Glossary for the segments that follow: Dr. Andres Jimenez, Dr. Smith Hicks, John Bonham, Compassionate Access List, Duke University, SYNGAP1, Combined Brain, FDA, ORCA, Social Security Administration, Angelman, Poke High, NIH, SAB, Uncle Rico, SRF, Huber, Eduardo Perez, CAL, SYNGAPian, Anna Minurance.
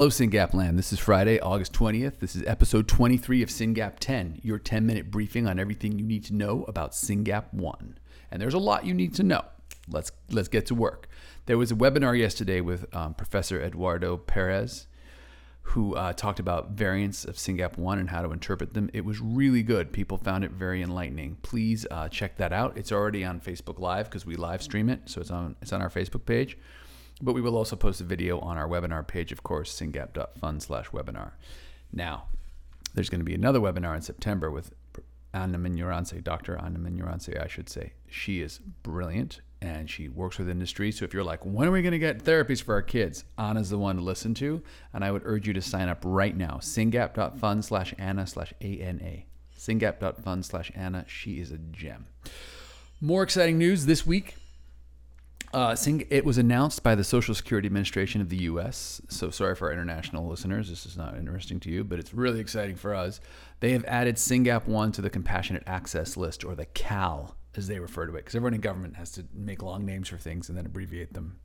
Hello, SYNGAP Land. This is Friday, August 20th. This is episode 23 of SYNGAP 10, your 10-minute briefing on everything you need to know about SYNGAP1. And there's a lot you need to know. Let's get to work. There was a webinar yesterday with Professor Eduardo Perez, who talked about variants of SYNGAP1 and how to interpret them. It was really good. People found it very enlightening. Please check that out. It's already on Facebook Live because we live stream it, so it's on our Facebook page. But we will also post a video on our webinar page, of course, syngap.fund/webinar. Now, there's going to be another webinar in September with Dr. Anna Minurance. She is brilliant, and she works with industry. So if you're like, when are we going to get therapies for our kids? Anna's the one to listen to, and I would urge you to sign up right now, syngap.fund/Anna/ANA. syngap.fund/Anna. She is a gem. More exciting news this week. It was announced by the Social Security Administration of the U.S., so sorry for our international listeners, this is not interesting to you, but it's really exciting for us. They have added SYNGAP1 to the Compassionate Access List, or the CAL, as they refer to it, because everyone in government has to make long names for things and then abbreviate them.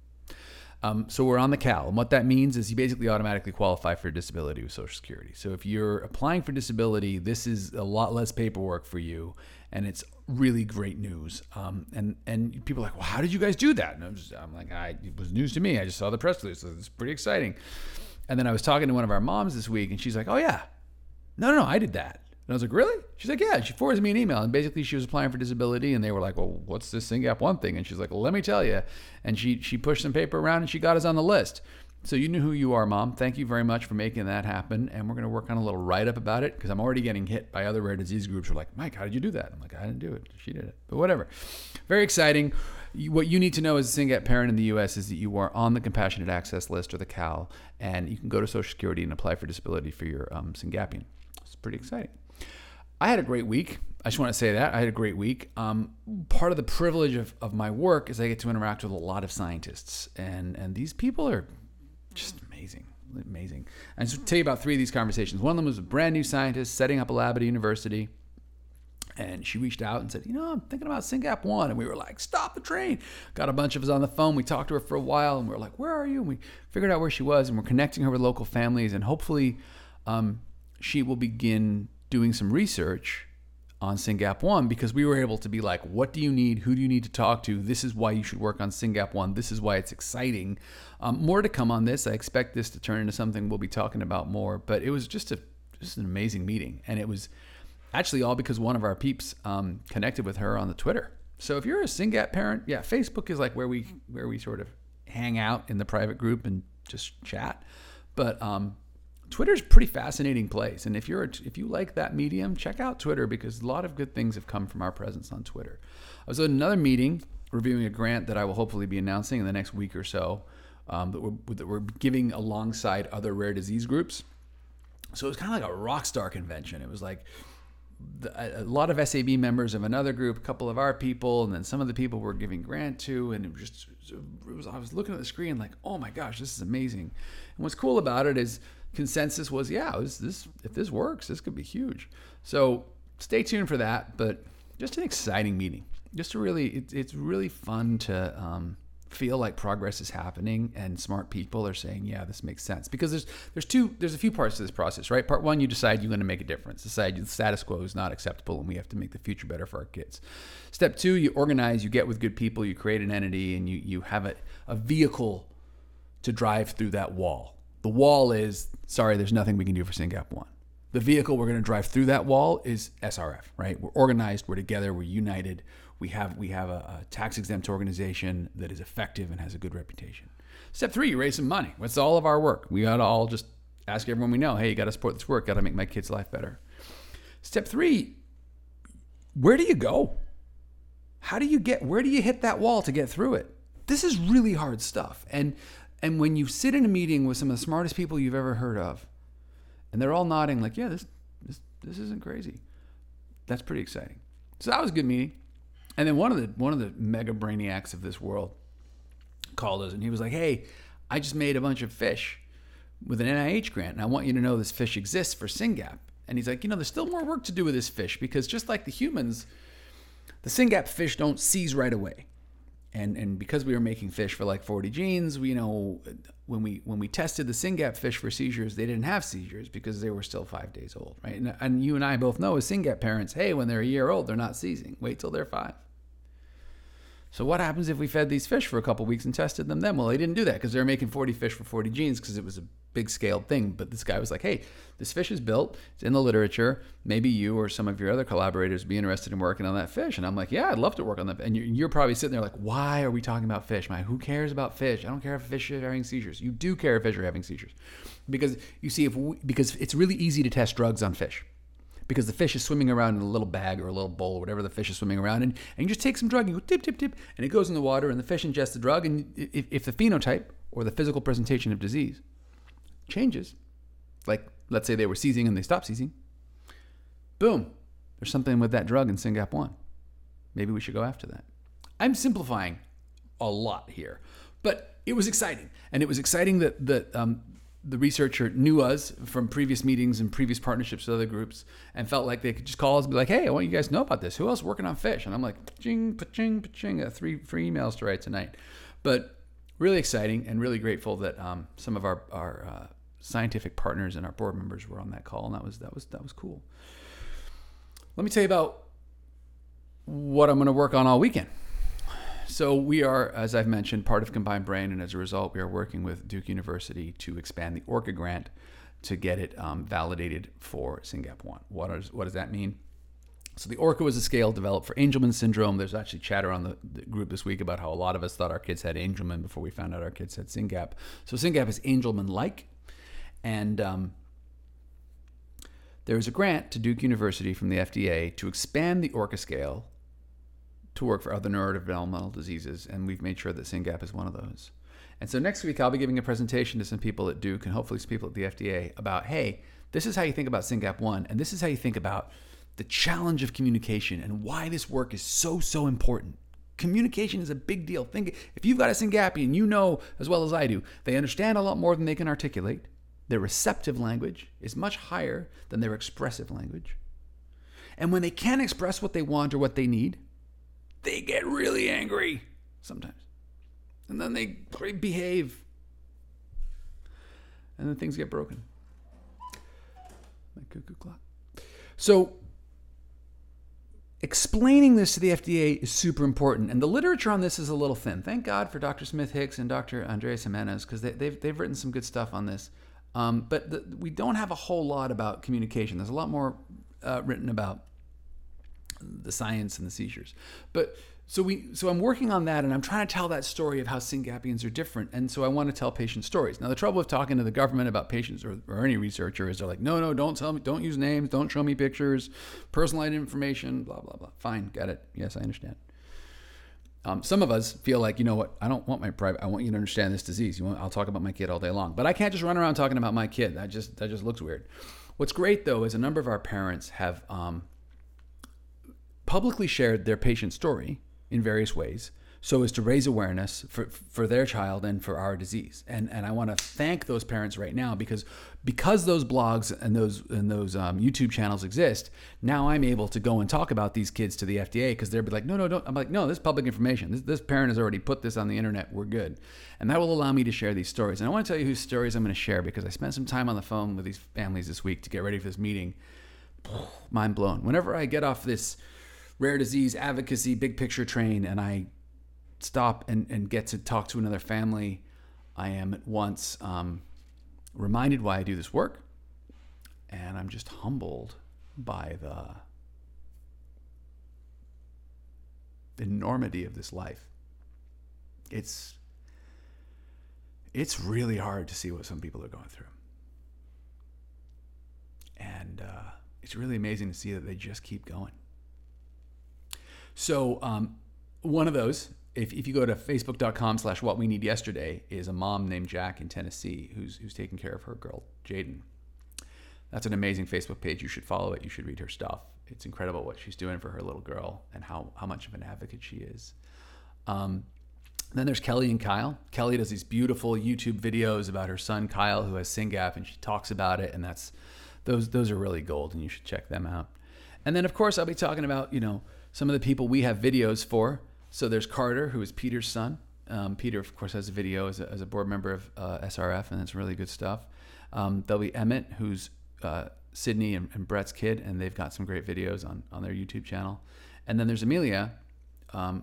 So we're on the CAL, and what that means is you basically automatically qualify for disability with Social Security. So if you're applying for disability, this is a lot less paperwork for you, and it's really great news. And people are like, well, how did you guys do that? And it was news to me. I just saw the press release. So it's pretty exciting. And then I was talking to one of our moms this week, and she's like, oh, yeah. No, I did that. And I was like, really? She's like, yeah. And she forwards me an email. And basically, she was applying for disability. And they were like, well, what's this SYNGAP1 thing? And she's like, well, let me tell you. And she pushed some paper around, and she got us on the list. So you knew who you are, Mom. Thank you very much for making that happen. And we're going to work on a little write-up about it because I'm already getting hit by other rare disease groups who are like, Mike, how did you do that? I'm like, I didn't do it. She did it. But whatever. Very exciting. What you need to know as a SYNGAP parent in the U.S. is that you are on the Compassionate Access List or the CAL, and you can go to Social Security and apply for disability for your SYNGAPian. It's pretty exciting. I had a great week. I just want to say that. I had a great week. Part of the privilege of my work is I get to interact with a lot of scientists, and these people are just amazing. And so I'll tell you about three of these conversations. One of them was a brand new scientist setting up a lab at a university. And she reached out and said, I'm thinking about SYNGAP1. And we were like, stop the train. Got a bunch of us on the phone. We talked to her for a while. And we were like, where are you? And we figured out where she was. And we're connecting her with local families. And hopefully she will begin doing some research on SYNGAP1, because we were able to be like, what do you need? Who do you need to talk to? This is why you should work on SYNGAP1. This is why it's exciting. More to come on this. I expect this to turn into something we'll be talking about more, but it was just an amazing meeting. And it was actually all because one of our peeps connected with her on the Twitter. So if you're a SYNGAP parent, yeah, Facebook is like where we sort of hang out in the private group and just chat. But Twitter's a pretty fascinating place, and if you like that medium, check out Twitter, because a lot of good things have come from our presence on Twitter. I was at another meeting reviewing a grant that I will hopefully be announcing in the next week or so that we're giving alongside other rare disease groups. So it was kind of like a rock star convention. It was like a lot of SAB members of another group, a couple of our people, and then some of the people we're giving grant to, and I was looking at the screen like, oh my gosh, this is amazing. And what's cool about it is consensus was, if this works, this could be huge. So stay tuned for that, but just an exciting meeting. It's really fun to feel like progress is happening and smart people are saying, yeah, this makes sense. Because there's a few parts to this process, right? Part one, you decide you're going to make a difference. Decide the status quo is not acceptable and we have to make the future better for our kids. Step two, you organize, you get with good people, you create an entity, and you have a vehicle to drive through that wall. The wall is, sorry, there's nothing we can do for SYNGAP1. The vehicle we're going to drive through that wall is SRF, right? We're organized, we're together, we're united. We have a tax-exempt organization that is effective and has a good reputation. Step three, you raise some money. That's all of our work. We ought to all just ask everyone we know, hey, you got to support this work, got to make my kid's life better. Step three, where do you go? Where do you hit that wall to get through it? This is really hard stuff. And when you sit in a meeting with some of the smartest people you've ever heard of, and they're all nodding like, yeah, this isn't crazy. That's pretty exciting. So that was a good meeting. And then one of the mega brainiacs of this world called us, and he was like, hey, I just made a bunch of fish with an NIH grant, and I want you to know this fish exists for SYNGAP. And he's like, there's still more work to do with this fish, because just like the humans, the SYNGAP fish don't seize right away. And because we were making fish for like 40 genes, when we tested the SYNGAP fish for seizures, they didn't have seizures because they were still 5 days old, right? And you and I both know as SYNGAP parents, hey, when they're a year old, they're not seizing. Wait till they're 5. So what happens if we fed these fish for a couple weeks and tested them then? Well, they didn't do that because they were making 40 fish for 40 genes because it was a big scaled thing. But this guy was like, hey, this fish is built. It's in the literature. Maybe you or some of your other collaborators would be interested in working on that fish. And I'm like, yeah, I'd love to work on that. And you're probably sitting there like, why are we talking about fish? Who cares about fish? I don't care if fish are having seizures. You do care if fish are having seizures. Because you see, because it's really easy to test drugs on fish. Because the fish is swimming around in a little bag or a little bowl or whatever the fish is swimming around in, and you just take some drug and you go dip, dip, dip, and it goes in the water and the fish ingests the drug, and if the phenotype or the physical presentation of disease changes, like let's say they were seizing and they stopped seizing, boom, there's something with that drug in SYNGAP1. Maybe we should go after that. I'm simplifying a lot here, but it was exciting, and it was exciting that the researcher knew us from previous meetings and previous partnerships with other groups and felt like they could just call us and be like, hey, I want you guys to know about this. Who else is working on fish? And I'm like, pa-ching, pa-ching, pa-ching, three emails to write tonight. But really exciting and really grateful that some of our scientific partners and our board members were on that call, and that was cool. Let me tell you about what I'm going to work on all weekend. So we are, as I've mentioned, part of Combined Brain, and as a result, we are working with Duke University to expand the ORCA grant to get it validated for SYNGAP1. What does that mean? So the ORCA was a scale developed for Angelman syndrome. There's actually chatter on the group this week about how a lot of us thought our kids had Angelman before we found out our kids had SYNGAP. So SYNGAP is Angelman-like, and there is a grant to Duke University from the FDA to expand the ORCA scale to work for other neurodevelopmental diseases, and we've made sure that SYNGAP is one of those. And so next week I'll be giving a presentation to some people at Duke and hopefully some people at the FDA about, hey, this is how you think about SYNGAP1, and this is how you think about the challenge of communication and why this work is so, so important. Communication is a big deal. Think if you've got a SYNGAPian, you know as well as I do, they understand a lot more than they can articulate. Their receptive language is much higher than their expressive language. And when they can't express what they want or what they need, they get really angry sometimes. And then they behave. And then things get broken. My cuckoo clock. So explaining this to the FDA is super important. And the literature on this is a little thin. Thank God for Dr. Smith Hicks and Dr. Andres Jimenez, because they've written some good stuff on this. But we don't have a whole lot about communication. There's a lot more written about the science and the seizures. But so I'm working on that, and I'm trying to tell that story of how SYNGAPians are different. And so I want to tell patient stories. Now, the trouble with talking to the government about patients or any researcher is they're like, no, don't tell me, don't use names, don't show me pictures, personalized information, blah, blah, blah. Fine, got it. Yes, I understand. Some of us feel like, you know what, I don't want my private, I want you to understand this disease. I'll talk about my kid all day long. But I can't just run around talking about my kid. That just looks weird. What's great, though, is a number of our parents have publicly shared their patient story in various ways so as to raise awareness for their child and for our disease. And I want to thank those parents right now because those blogs and those YouTube channels exist, now I'm able to go and talk about these kids to the FDA because they'll be like, no, don't. I'm like, no, this is public information. This parent has already put this on the internet. We're good. And that will allow me to share these stories. And I want to tell you whose stories I'm going to share because I spent some time on the phone with these families this week to get ready for this meeting. Mind blown. Whenever I get off this rare disease, advocacy, big picture train, and I stop and get to talk to another family, I am at once reminded why I do this work, and I'm just humbled by the enormity of this life. It's really hard to see what some people are going through. And it's really amazing to see that they just keep going. So one of those, if you go to facebook.com/whatweneedyesterday, is a mom named Jack in Tennessee who's taking care of her girl, Jaden. That's an amazing Facebook page. You should follow it. You should read her stuff. It's incredible what she's doing for her little girl and how much of an advocate she is. Then there's Kelly and Kyle. Kelly does these beautiful YouTube videos about her son, Kyle, who has SYNGAP, and she talks about it. And those are really gold, and you should check them out. And then, of course, I'll be talking about, some of the people we have videos for. So there's Carter, who is Peter's son, Peter, of course, has a video as a board member of SRF, and it's really good stuff. There'll be Emmett, who's Sydney and Brett's kid, and they've got some great videos on their YouTube channel. And then there's Amelia,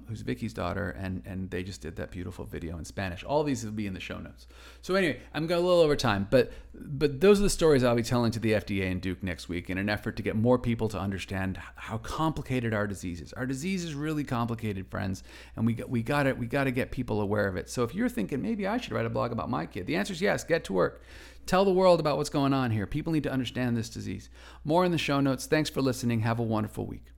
who's Vicky's daughter, and they just did that beautiful video in Spanish. All these will be in the show notes. So anyway, I'm going a little over time, but those are the stories I'll be telling to the FDA and Duke next week in an effort to get more people to understand how complicated our disease is. Our disease is really complicated, friends, and we got to get people aware of it. So if you're thinking, maybe I should write a blog about my kid, the answer is yes, get to work. Tell the world about what's going on here. People need to understand this disease. More in the show notes. Thanks for listening. Have a wonderful week.